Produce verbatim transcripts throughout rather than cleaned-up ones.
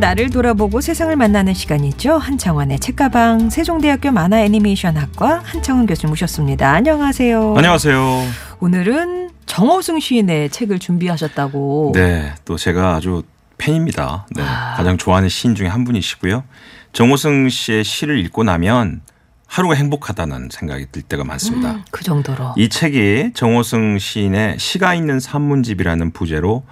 나를 돌아보고 세상을 만나는 시간이죠. 한창원의 책가방, 세종대학교 만화 애니메이션학과 한창원 교수 모셨습니다. 안녕하세요. 안녕하세요. 오늘은 정호승 시인의 책을 준비하셨다고. 네. 또 제가 아주 팬입니다. 네, 아. 가장 좋아하는 시인 중에 한 분이시고요. 정호승 씨의 시를 읽고 나면 하루가 행복하다는 생각이 들 때가 많습니다. 음, 그 정도로. 이 책이 정호승 시인의 시가 있는 산문집이라는 부제로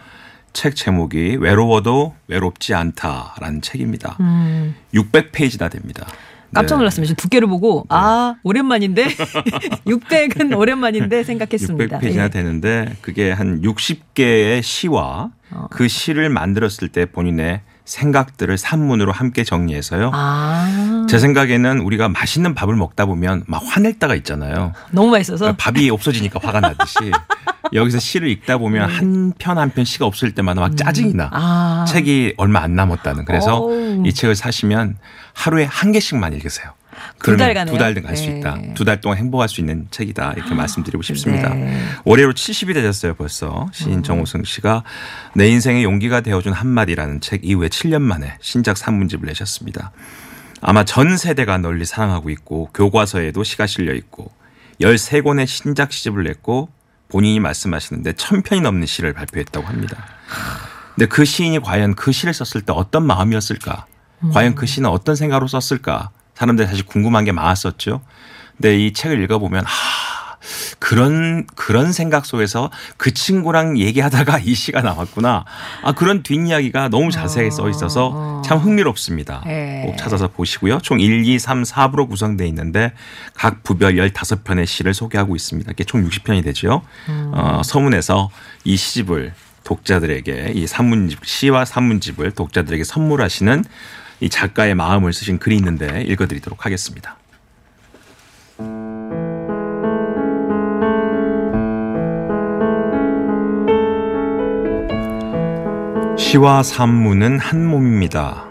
책 제목이 외로워도 외롭지 않다라는 책입니다. 음. 육백 페이지나 됩니다. 깜짝 놀랐습니다. 네. 두께를 보고 네. 아 오랜만인데 육백은 오랜만인데 생각했습니다. 육백 페이지나 예. 되는데 그게 한 육십 개의 시와 어. 그 시를 만들었을 때 본인의 생각들을 산문으로 함께 정리해서요. 아. 제 생각에는 우리가 맛있는 밥을 먹다 보면 막 화낼 때가 있잖아요. 너무 맛있어서. 밥이 없어지니까 화가 나듯이. 여기서 시를 읽다 보면 음. 한 편 한 편 시가 없을 때마다 막 짜증이 나. 아. 책이 얼마 안 남았다는. 그래서 오. 이 책을 사시면 하루에 한 개씩만 읽으세요. 그러면 두 달 등 갈 수 있다. 두 달 동안 행복할 수 있는 책이다. 이렇게 아, 말씀드리고 싶습니다. 네. 올해로 칠십이 되셨어요 벌써. 시인 음. 정호승 씨가 내 인생의 용기가 되어준 한마디라는 책 이후에 칠 년 만에 신작 산문집을 내셨습니다. 아마 전 세대가 널리 사랑하고 있고 교과서에도 시가 실려 있고 열세 권의 신작 시집을 냈고 본인이 말씀하시는데 천 편이 넘는 시를 발표했다고 합니다. 근데 그 시인이 과연 그 시를 썼을 때 어떤 마음이었을까? 음. 과연 그 시는 어떤 생각으로 썼을까? 사람들이 사실 궁금한 게 많았었죠. 근데 이 책을 읽어보면 아, 그런 그런 생각 속에서 그 친구랑 얘기하다가 이 시가 나왔구나. 아 그런 뒷이야기가 너무 자세하게 써 있어서 참 흥미롭습니다. 꼭 찾아서 보시고요. 총 일, 이, 삼, 사부로 구성되어 있는데 각 부별 열다섯 편의 시를 소개하고 있습니다. 이게 총 육십 편이 되죠. 어, 서문에서 이 시집을 독자들에게 이 산문집 시와 산문집을 독자들에게 선물하시는 이 작가의 마음을 쓰신 글이 있는데 읽어드리도록 하겠습니다. 시와 산문은 한 몸입니다.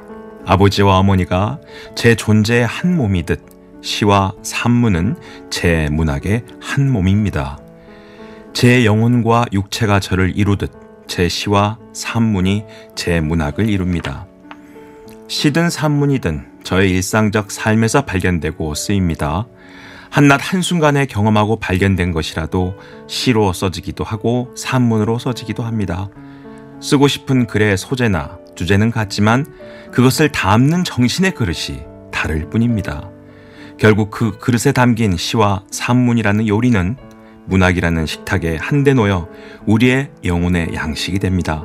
아버지와 어머니가 제 존재의 한 몸이듯 시와 산문은 제 문학의 한 몸입니다. 제 영혼과 육체가 저를 이루듯 제 시와 산문이 제 문학을 이룹니다. 시든 산문이든 저의 일상적 삶에서 발견되고 쓰입니다. 한낮 한순간에 경험하고 발견된 것이라도 시로 써지기도 하고 산문으로 써지기도 합니다. 쓰고 싶은 글의 소재나 주제는 같지만 그것을 담는 정신의 그릇이 다를 뿐입니다. 결국 그 그릇에 담긴 시와 산문이라는 요리는 문학이라는 식탁에 한데 놓여 우리의 영혼의 양식이 됩니다.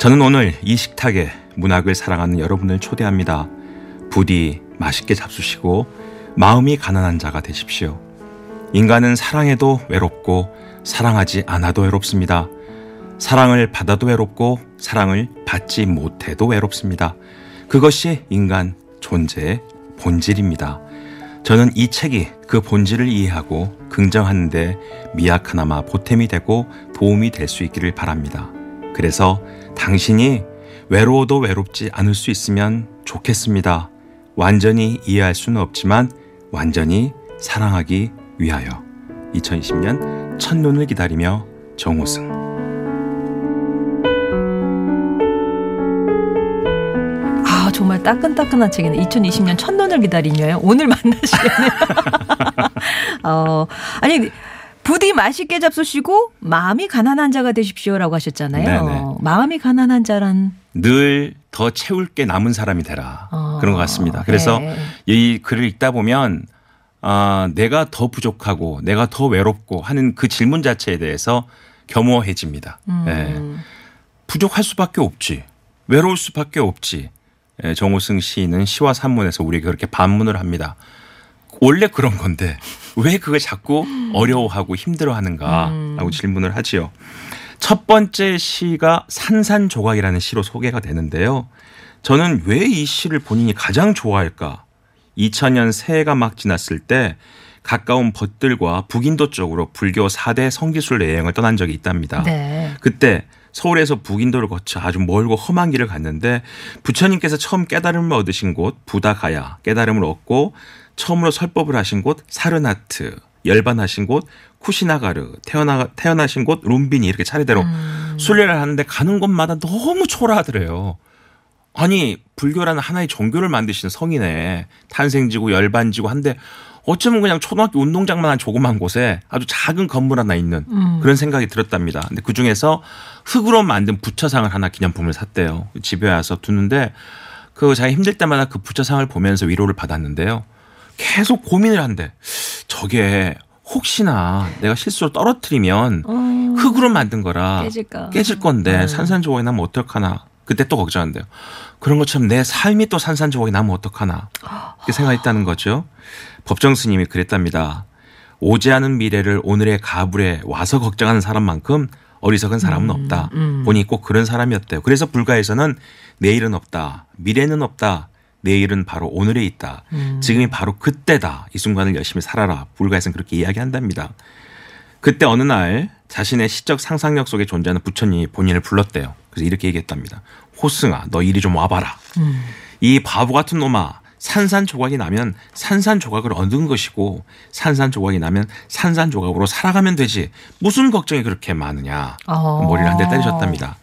저는 오늘 이 식탁에 문학을 사랑하는 여러분을 초대합니다. 부디 맛있게 잡수시고 마음이 가난한 자가 되십시오. 인간은 사랑해도 외롭고 사랑하지 않아도 외롭습니다. 사랑을 받아도 외롭고 사랑을 받지 못해도 외롭습니다. 그것이 인간 존재의 본질입니다. 저는 이 책이 그 본질을 이해하고 긍정하는 데 미약하나마 보탬이 되고 도움이 될 수 있기를 바랍니다. 그래서 당신이 외로워도 외롭지 않을 수 있으면 좋겠습니다. 완전히 이해할 수는 없지만 완전히 사랑하기 위하여. 이천이십 년 첫눈을 기다리며 정호승. 아 정말 따끈따끈한 책이네. 이천이십 년 첫눈을 기다리며요. 오늘 만나시겠네요. 어, 아니 부디 맛있게 잡수시고 마음이 가난한 자가 되십시오라고 하셨잖아요. 네네. 마음이 가난한 자란. 늘 더 채울 게 남은 사람이 되라. 어, 그런 것 같습니다. 그래서 네. 이 글을 읽다 보면 아, 내가 더 부족하고 내가 더 외롭고 하는 그 질문 자체에 대해서 겸허해집니다. 음. 네. 부족할 수밖에 없지. 외로울 수밖에 없지. 네, 정호승 시인은 시와 산문에서 우리에게 그렇게 반문을 합니다. 원래 그런 건데 왜 그걸 자꾸 어려워하고 힘들어하는가라고 음. 질문을 하지요. 첫 번째 시가 산산조각이라는 시로 소개가 되는데요. 저는 왜 이 시를 본인이 가장 좋아할까? 이천 년 새해가 막 지났을 때 가까운 벗들과 북인도 쪽으로 불교 사 대 성기순례 여행을 떠난 적이 있답니다. 네. 그때 서울에서 북인도를 거쳐 아주 멀고 험한 길을 갔는데 부처님께서 처음 깨달음을 얻으신 곳 부다가야, 깨달음을 얻고 처음으로 설법을 하신 곳 사르나트, 열반하신 곳 쿠시나가르, 태어나, 태어나신 곳 룸비니 이렇게 차례대로 음. 순례를 하는데 가는 곳마다 너무 초라하더래요. 아니 불교라는 하나의 종교를 만드신 성인의 탄생지고 열반지고 한데 어쩌면 그냥 초등학교 운동장만 한 조그만 곳에 아주 작은 건물 하나 있는 음. 그런 생각이 들었답니다. 근데 그중에서 흙으로 만든 부처상을 하나 기념품을 샀대요. 집에 와서 두는데 그 자기 힘들 때마다 그 부처상을 보면서 위로를 받았는데요. 계속 고민을 한대. 저게 혹시나 내가 실수로 떨어뜨리면 음. 흙으로 만든 거라 깨질까. 깨질 건데 음. 산산조각이 나면 어떡하나. 그때 또 걱정한대요. 그런 것처럼 내 삶이 또 산산조각이 나면 어떡하나. 이렇게 생각했다는 거죠. 법정 스님이 그랬답니다. 오지않은 미래를 오늘의 가불에 와서 걱정하는 사람만큼 어리석은 사람은 없다. 음, 음. 보니 꼭 그런 사람이었대요. 그래서 불가에서는 내일은 없다. 미래는 없다. 내일은 바로 오늘에 있다. 음. 지금이 바로 그때다. 이 순간을 열심히 살아라. 불가에서는 그렇게 이야기한답니다. 그때 어느 날 자신의 시적 상상력 속에 존재하는 부처님이 본인을 불렀대요. 그래서 이렇게 얘기했답니다. 호승아, 너 이리 좀 와봐라. 음. 이 바보 같은 놈아, 산산조각이 나면 산산조각을 얻은 것이고 산산조각이 나면 산산조각으로 살아가면 되지. 무슨 걱정이 그렇게 많으냐. 어. 머리를 한 대 때리셨답니다.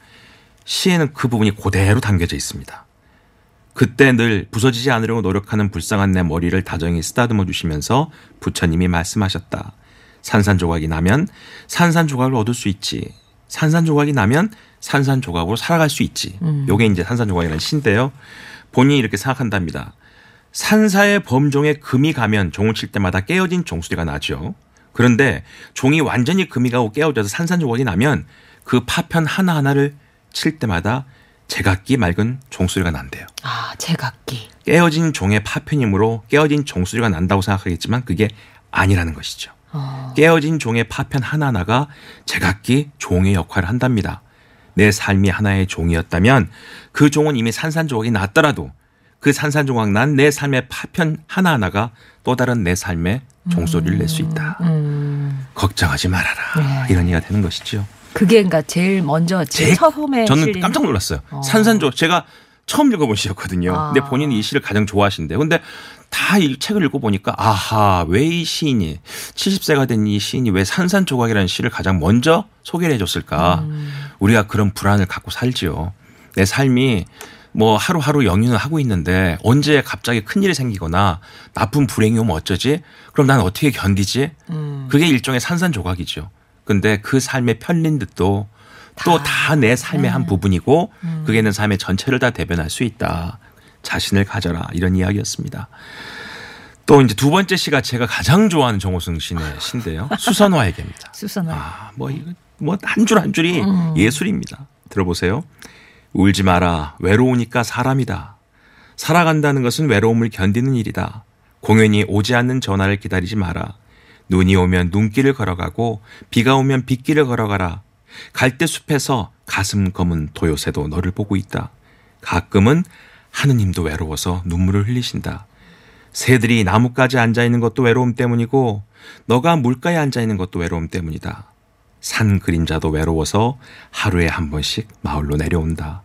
시에는 그 부분이 그대로 담겨져 있습니다. 그때 늘 부서지지 않으려고 노력하는 불쌍한 내 머리를 다정히 쓰다듬어 주시면서 부처님이 말씀하셨다. 산산조각이 나면 산산조각을 얻을 수 있지. 산산조각이 나면 산산조각으로 살아갈 수 있지. 음. 요게 이제 산산조각이라는 시인데요. 본인이 이렇게 생각한답니다. 산사의 범종에 금이 가면 종을 칠 때마다 깨어진 종소리가 나죠. 그런데 종이 완전히 금이 가고 깨어져서 산산조각이 나면 그 파편 하나하나를 칠 때마다 제각기 맑은 종소리가 난대요. 아, 제각기. 깨어진 종의 파편이므로 깨어진 종소리가 난다고 생각하겠지만 그게 아니라는 것이죠. 깨어진 종의 파편 하나하나가 제각기 종의 역할을 한답니다. 내 삶이 하나의 종이었다면 그 종은 이미 산산조각이 났더라도 그 산산조각 난 내 삶의 파편 하나하나가 또 다른 내 삶의 종소리를 낼 수 있다. 음, 음. 걱정하지 말아라. 네. 이런 얘기가 되는 것이죠. 그게 그러니까 제일 먼저 제일 처음에 저는 실린... 깜짝 놀랐어요. 어. 산산조각 제가 처음 읽어본 시였거든요. 아. 근데 본인이 이 시를 가장 좋아하신대요. 근데 다 이 책을 읽어보니까 아하, 왜 이 시인이 칠십 세가 된 이 시인이 왜 산산조각이라는 시를 가장 먼저 소개를 해줬을까. 음. 우리가 그런 불안을 갖고 살지요. 내 삶이 뭐 하루하루 영유는 하고 있는데 언제 갑자기 큰일이 생기거나 나쁜 불행이 오면 어쩌지? 그럼 난 어떻게 견디지? 음. 그게 일종의 산산조각이죠. 근데 그 삶의 편린 듯도 또 다 내 삶의 음. 한 부분이고 음. 그게 내 삶의 전체를 다 대변할 수 있다. 자신을 가져라. 이런 이야기였습니다. 또 이제 두 번째 시가 제가 가장 좋아하는 정호승 씨의 시인데요. 수선화에게입니다. 수선화. 아, 뭐 이거 뭐 한 줄 한 줄이 음. 예술입니다. 들어보세요. 울지 마라. 외로우니까 사람이다. 살아간다는 것은 외로움을 견디는 일이다. 공연히 오지 않는 전화를 기다리지 마라. 눈이 오면 눈길을 걸어가고 비가 오면 빗길을 걸어가라. 갈대숲에서 가슴 검은 도요새도 너를 보고 있다. 가끔은 하느님도 외로워서 눈물을 흘리신다. 새들이 나뭇가지에 앉아있는 것도 외로움 때문이고 너가 물가에 앉아있는 것도 외로움 때문이다. 산 그림자도 외로워서 하루에 한 번씩 마을로 내려온다.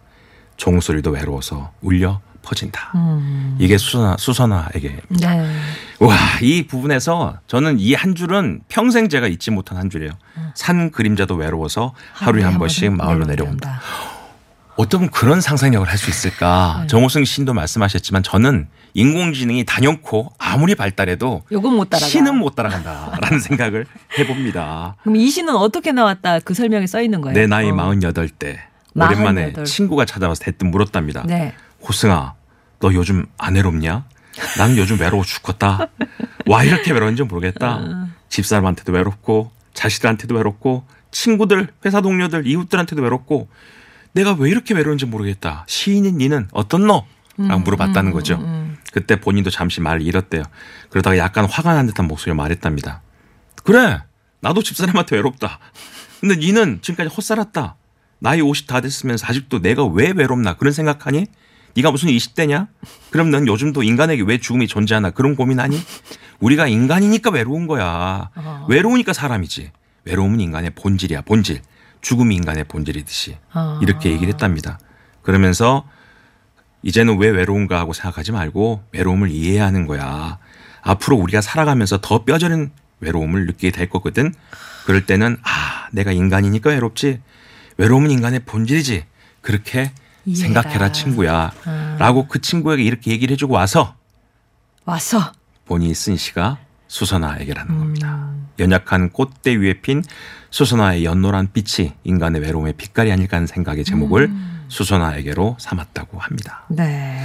종소리도 외로워서 울려 퍼진다. 음. 이게 수선화, 수선화에게. 네. 와, 이 부분에서 저는 이 한 줄은 평생 제가 잊지 못한 한 줄이에요. 음. 산 그림자도 외로워서 하루에 한, 한 번씩 마을로 내려온다. 어떤 그런 상상력을 할 수 있을까. 음. 정호승 시인도 말씀하셨지만 저는 인공지능이 단연코 아무리 발달해도 요건 못 따라가. 시는 못 따라간다라는 생각을 해봅니다. 그럼 이 시는 어떻게 나왔다 그 설명에 써 있는 거예요? 내 나이 어. 마흔여덟 대. 오랜만에 마흔여덟. 친구가 찾아와서 대뜸 물었답니다. 네. 호승아, 너 요즘 안 외롭냐? 나는 요즘 외로워 죽겠다. 와, 이렇게 외로운지 모르겠다. 집사람한테도 외롭고 자식들한테도 외롭고 친구들, 회사 동료들, 이웃들한테도 외롭고 내가 왜 이렇게 외로운지 모르겠다. 시인인 니는 어떻노? 라고 물어봤다는 거죠. 그때 본인도 잠시 말을 잃었대요. 그러다가 약간 화가 난 듯한 목소리로 말했답니다. 그래, 나도 집사람한테 외롭다. 근데 니는 지금까지 헛살았다. 나이 오십 다 됐으면서 아직도 내가 왜 외롭나 그런 생각하니? 네가 무슨 이십 대냐? 그럼 넌 요즘도 인간에게 왜 죽음이 존재하나 그런 고민하니? 우리가 인간이니까 외로운 거야. 어. 외로우니까 사람이지. 외로움은 인간의 본질이야. 본질. 죽음이 인간의 본질이듯이. 어. 이렇게 얘기를 했답니다. 그러면서 이제는 왜 외로운가 하고 생각하지 말고 외로움을 이해해야 하는 거야. 앞으로 우리가 살아가면서 더 뼈저린 외로움을 느끼게 될 거거든. 그럴 때는 아, 내가 인간이니까 외롭지. 외로움은 인간의 본질이지. 그렇게 이해라. 생각해라 친구야 아. 라고 그 친구에게 이렇게 얘기를 해주고 와서 와서 본인이 쓴 시가 수선화에게라는 음. 겁니다. 연약한 꽃대 위에 핀 수선화의 연노란 빛이 인간의 외로움의 빛깔이 아닐까 하는 생각의 제목을 음. 수선화에게로 삼았다고 합니다. 네.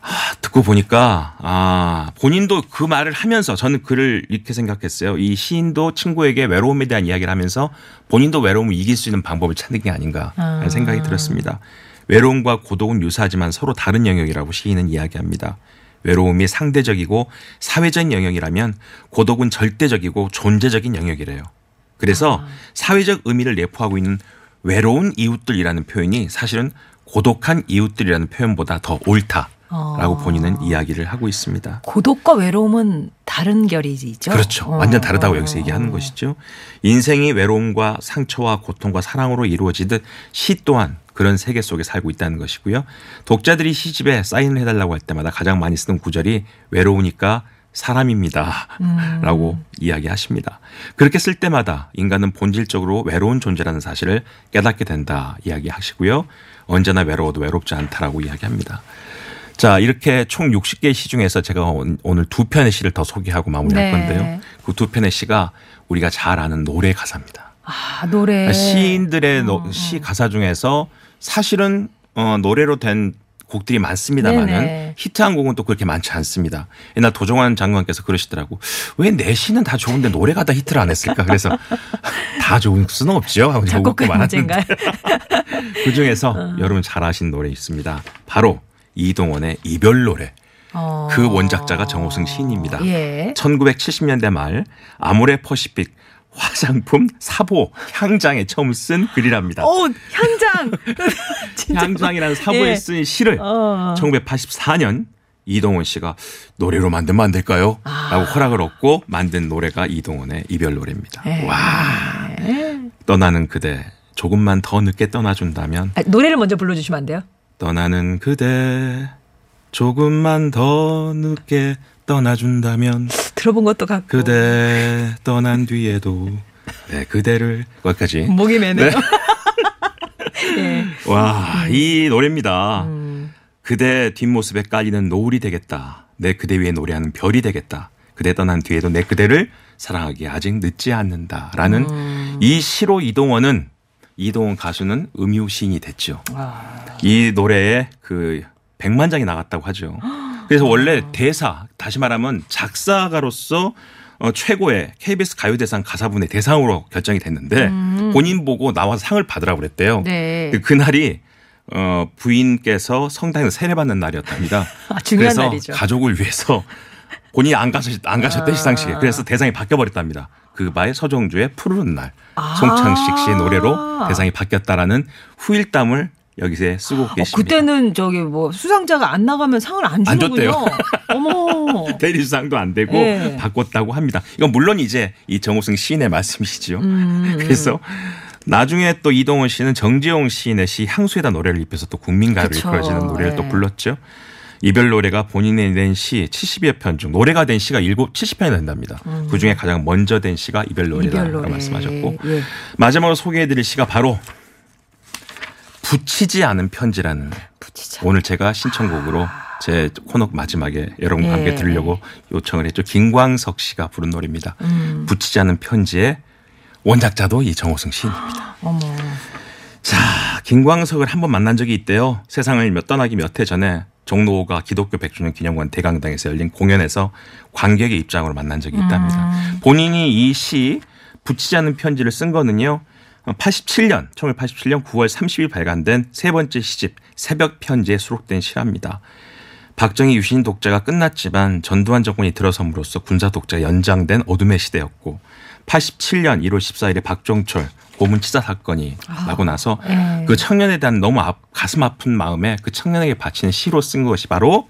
아, 듣고 보니까 아, 본인도 그 말을 하면서 저는 글을 이렇게 생각했어요. 이 시인도 친구에게 외로움에 대한 이야기를 하면서 본인도 외로움을 이길 수 있는 방법을 찾는 게 아닌가 하는 아. 생각이 들었습니다. 외로움과 고독은 유사하지만 서로 다른 영역이라고 시인은 이야기합니다. 외로움이 상대적이고 사회적인 영역이라면 고독은 절대적이고 존재적인 영역이래요. 그래서 아. 사회적 의미를 내포하고 있는 외로운 이웃들이라는 표현이 사실은 고독한 이웃들이라는 표현보다 더 옳다. 라고 본인은 어. 이야기를 하고 있습니다. 고독과 외로움은 다른 결이죠. 그렇죠. 어. 완전 다르다고 여기서 얘기하는 것이죠. 인생이 외로움과 상처와 고통과 사랑으로 이루어지듯 시 또한 그런 세계 속에 살고 있다는 것이고요. 독자들이 시집에 사인을 해달라고 할 때마다 가장 많이 쓰는 구절이 외로우니까 사람입니다. 음. 라고 이야기하십니다. 그렇게 쓸 때마다 인간은 본질적으로 외로운 존재라는 사실을 깨닫게 된다 이야기하시고요. 언제나 외로워도 외롭지 않다라고 이야기합니다. 자, 이렇게 총 육십 개의 시 중에서 제가 오늘 두 편의 시를 더 소개하고 마무리할 네. 건데요. 그 두 편의 시가 우리가 잘 아는 노래 가사입니다. 아, 노래. 시인들의 어. 시 가사 중에서 사실은 어, 노래로 된 곡들이 많습니다만은 히트한 곡은 또 그렇게 많지 않습니다. 옛날 도종환 장관께서 그러시더라고. 왜 내 시는 다 좋은데 노래가 다 히트를 안 했을까? 그래서 다 좋은 수는 없죠. 하고 작곡가의 문제인가요? 그중에서 어. 여러분 잘 아신 노래 있습니다. 바로 이동원의 이별 노래. 어. 그 원작자가 정호승 시인입니다. 예. 천구백칠십 년대 말 아모레퍼시픽 화장품 사보 향장에 처음 쓴 글이랍니다. 오, 향장. 향장이라는 사보에 예. 쓴 시를 어. 천구백팔십사 년 이동원 씨가 노래로 만들면 안 될까요? 아. 라고 허락을 얻고 만든 노래가 이동원의 이별 노래입니다. 에이. 와. 에이. 떠나는 그대 조금만 더 늦게 떠나준다면. 아, 노래를 먼저 불러주시면 안 돼요? 떠나는 그대 조금만 더 늦게 떠나준다면 들어본 것도 같고 그대 떠난 뒤에도 네, 그대를 거기까지 목이 메네요. 네. 네. 와, 이 노래입니다. 음. 그대 뒷모습에 깔리는 노을이 되겠다. 내 그대 위에 노래하는 별이 되겠다. 그대 떠난 뒤에도 내 그대를 사랑하기 아직 늦지 않는다라는 음. 이 시로 이동원은 이동원 가수는 음유 시인이 됐죠. 와. 이 노래에 그 백만 장이 나갔다고 하죠. 그래서 원래 대사, 다시 말하면 작사가로서 어, 최고의 케이비에스 가요대상 가사분의 대상으로 결정이 됐는데 음. 본인 보고 나와서 상을 받으라고 그랬대요. 네. 그날이 어, 부인께서 성당에서 세례받는 날이었답니다. 아, 중요한 그래서 날이죠. 가족을 위해서 본인이 안 가셨, 안 가셨대 아. 시상식에. 그래서 대상이 바뀌어버렸답니다. 그 바에 서정주의 푸르른 날 아. 송창식 씨의 노래로 대상이 바뀌었다라는 후일담을 여기서 쓰고 계십니다. 어, 그때는 저기 뭐 수상자가 안 나가면 상을 안 주는군요. 안 줬대요. 어머. 대리 수상도 안 되고 네. 바꿨다고 합니다. 이건 물론 이제 이 정호승 시인의 말씀이시죠. 음, 음. 그래서 나중에 또 이동원 씨는 정재용 시인의 시 향수에다 노래를 입혀서 또 국민가요로 이끌어지는 노래를 네. 또 불렀죠. 이별 노래가 본인이 낸 시 칠십여 편 중 노래가 된 시가 칠십 편이 된답니다. 음. 그중에 가장 먼저 된 시가 이별 노래라고 이별 노래. 말씀하셨고 예. 마지막으로 소개해드릴 시가 바로 붙이지 않은 편지라는 붙이지 않은 오늘 제가 신청곡으로 아. 제 코너 마지막에 여러분과 함께 예. 들으려고 요청을 했죠. 김광석 씨가 부른 노래입니다. 음. 붙이지 않은 편지의 원작자도 이 정호승 시인입니다. 아. 어머. 자, 김광석을 한번 만난 적이 있대요. 세상을 몇 떠나기 몇 해 전에 종로가 기독교 백주년 기념관 대강당에서 열린 공연에서 관객의 입장으로 만난 적이 있답니다. 음. 본인이 이 시 붙이지 않은 편지를 쓴 거는요. 팔십칠 년, 천구백팔십칠 년 구월 삼십일 발간된 세 번째 시집 새벽 편지에 수록된 시랍니다. 박정희 유신 독재가 끝났지만 전두환 정권이 들어섬으로써 군사 독재가 연장된 어둠의 시대였고 팔십칠 년 일월 십사일에 박종철 고문치사 사건이 아, 나고 나서 네. 그 청년에 대한 너무 아, 가슴 아픈 마음에 그 청년에게 바치는 시로 쓴 것이 바로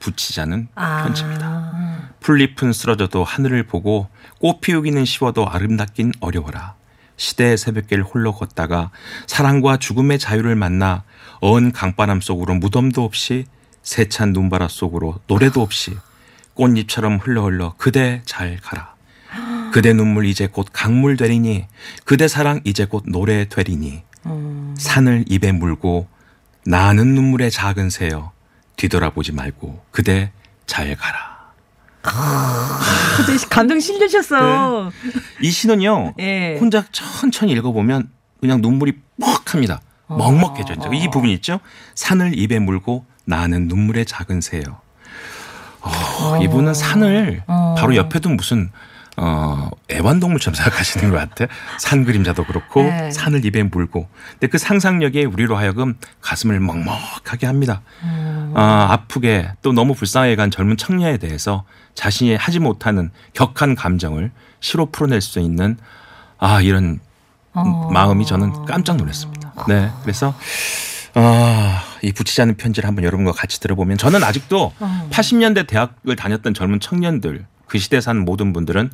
붙이지 않은 아. 편지입니다. 풀잎은 쓰러져도 하늘을 보고 꽃 피우기는 쉬워도 아름답긴 어려워라. 시대의 새벽길 홀로 걷다가 사랑과 죽음의 자유를 만나 어은 강바람 속으로 무덤도 없이 세찬 눈바라 속으로 노래도 없이 꽃잎처럼 흘러흘러 그대 잘 가라. 그대 눈물 이제 곧 강물 되리니 그대 사랑 이제 곧 노래 되리니 산을 입에 물고 나는 눈물의 작은 새여 뒤돌아보지 말고 그대 잘 가라. 아, 감정 실려셨어요. 네. 이 시는요 네. 혼자 천천히 읽어보면 그냥 눈물이 퍽 합니다. 먹먹해져요. 아. 이 부분 있죠. 산을 입에 물고 나는 눈물의 작은 새요. 어, 아. 이분은 산을 아. 바로 옆에도 무슨 어, 애완동물처럼 생각하시는 것 같아. 산 그림자도 그렇고 네. 산을 입에 물고. 근데 그 상상력이 우리로 하여금 가슴을 먹먹하게 합니다. 음. 어, 아프게 또 너무 불쌍해간 젊은 청년에 대해서 자신이 하지 못하는 격한 감정을 시로 풀어낼 수 있는 아 이런 어. 마음이 저는 깜짝 놀랐습니다. 네, 그래서 아, 이 붙이지 않은 편지를 한번 여러분과 같이 들어보면 저는 아직도 어. 팔십 년대 대학을 다녔던 젊은 청년들 그 시대에 산 모든 분들은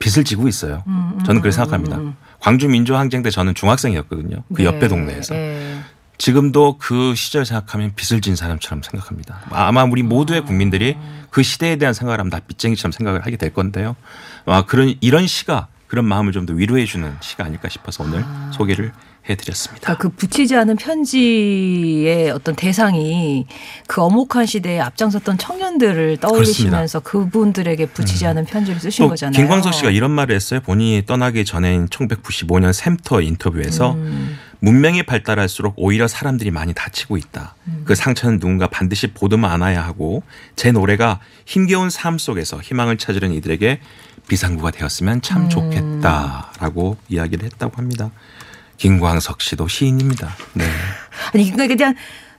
빚을 지고 있어요. 음, 음, 저는 그렇게 생각합니다. 음, 음. 광주 민주항쟁 때 저는 중학생이었거든요. 그 네, 옆에 동네에서. 네. 지금도 그 시절 생각하면 빚을 진 사람처럼 생각합니다. 아마 우리 모두의 국민들이 그 시대에 대한 생각을 하면 다 빚쟁이처럼 생각을 하게 될 건데요. 아, 그런 이런 시가 그런 마음을 좀 더 위로해 주는 시가 아닐까 싶어서 오늘 아. 소개를 해드렸습니다. 그러니까 그 붙이지 않은 편지의 어떤 대상이 그 엄혹한 시대에 앞장섰던 청년들을 떠올리시면서 그렇습니다. 그분들에게 붙이지 음. 않은 편지를 쓰신 거잖아요. 김광석 씨가 이런 말을 했어요. 본인이 떠나기 전인 천구백구십오 년 샘터 인터뷰에서 음. 문명이 발달할수록 오히려 사람들이 많이 다치고 있다. 음. 그 상처는 누군가 반드시 보듬어 안아야 하고 제 노래가 힘겨운 삶 속에서 희망을 찾으려는 이들에게 비상구가 되었으면 참 음. 좋겠다라고 이야기를 했다고 합니다. 김광석 씨도 시인입니다. 네. 아니 그러니까 그냥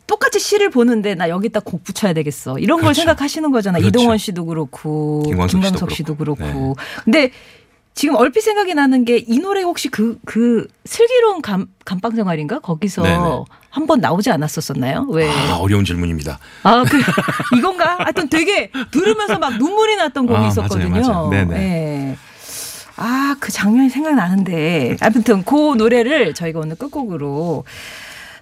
똑같이 시를 보는데 나 여기다 곡 붙여야 되겠어. 이런 그렇죠. 걸 생각하시는 거잖아. 그렇죠. 이동원 씨도 그렇고 김광석, 김광석 씨도 그렇고. 그렇고. 네. 근데 지금 얼핏 생각이 나는 게 이 노래 혹시 그, 그 슬기로운 감, 감방 생활인가? 거기서 한 번 나오지 않았었었나요? 왜? 아, 어려운 질문입니다. 아, 그, 이건가? 하여튼 되게 들으면서 막 눈물이 났던 곡이 아, 있었거든요. 맞아요, 맞아요. 네네. 네. 아, 그 장면이 생각나는데 아무튼 그 노래를 저희가 오늘 끝곡으로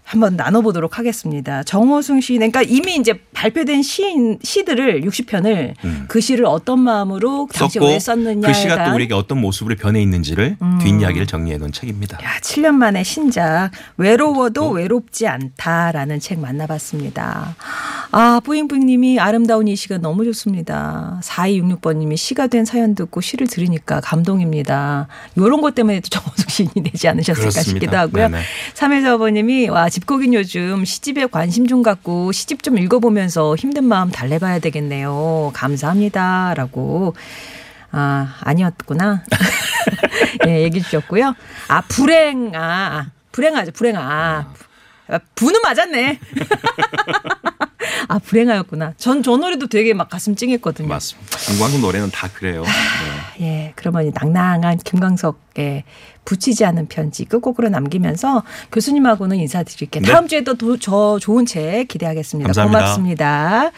한번 나눠보도록 하겠습니다. 정호승 시인, 그러니까 이미 이제 발표된 시인, 시들을 육십 편을 음. 그 시를 어떤 마음으로 당시 왜 썼느냐. 그 시가 또 우리에게 어떤 모습으로 변해 있는지를 음. 뒷이야기를 정리해놓은 책입니다. 야, 칠 년 만에 신작 외로워도 음. 외롭지 않다라는 책 만나봤습니다. 아, 뿌잉뿌잉님이 아름다운 이 시가 너무 좋습니다. 사이육육 번님이 시가 된 사연 듣고 시를 들으니까 감동입니다. 이런 것 때문에 또 정호승 시인이 내지 않으셨을까 그렇습니다. 싶기도 하고요. 삼일사오 번님이 와 집콕인 요즘 시집에 관심 좀 갖고 시집 좀 읽어보면서 힘든 마음 달래봐야 되겠네요. 감사합니다. 라고 아, 아니었구나. 예, 얘기 주셨고요. 아, 불행. 아, 불행하죠. 불행아. 아, 부는 맞았네. 아, 불행하였구나. 전 저 노래도 되게 막 가슴 찡했거든요. 맞습니다. 김광석 노래는 다 그래요. 네. 예, 그러면 낭낭한 김광석의 붙이지 않은 편지 끝곡으로 남기면서 교수님하고는 인사드릴게요. 네. 다음 주에 또 저 좋은 책 기대하겠습니다. 감사합니다. 고맙습니다.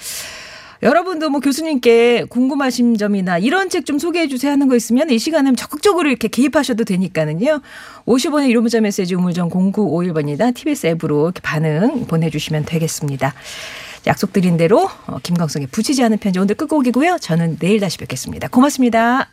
여러분도 뭐 교수님께 궁금하신 점이나 이런 책 좀 소개해 주세요 하는 거 있으면 이 시간에 적극적으로 이렇게 개입하셔도 되니까는요. 오십 원의 유료 문자 메시지 우물전 공구오일 번이나 티비에스 앱으로 이렇게 반응 보내주시면 되겠습니다. 약속드린 대로 김광석의 붙이지 않은 편지 오늘 끝곡이고요. 저는 내일 다시 뵙겠습니다. 고맙습니다.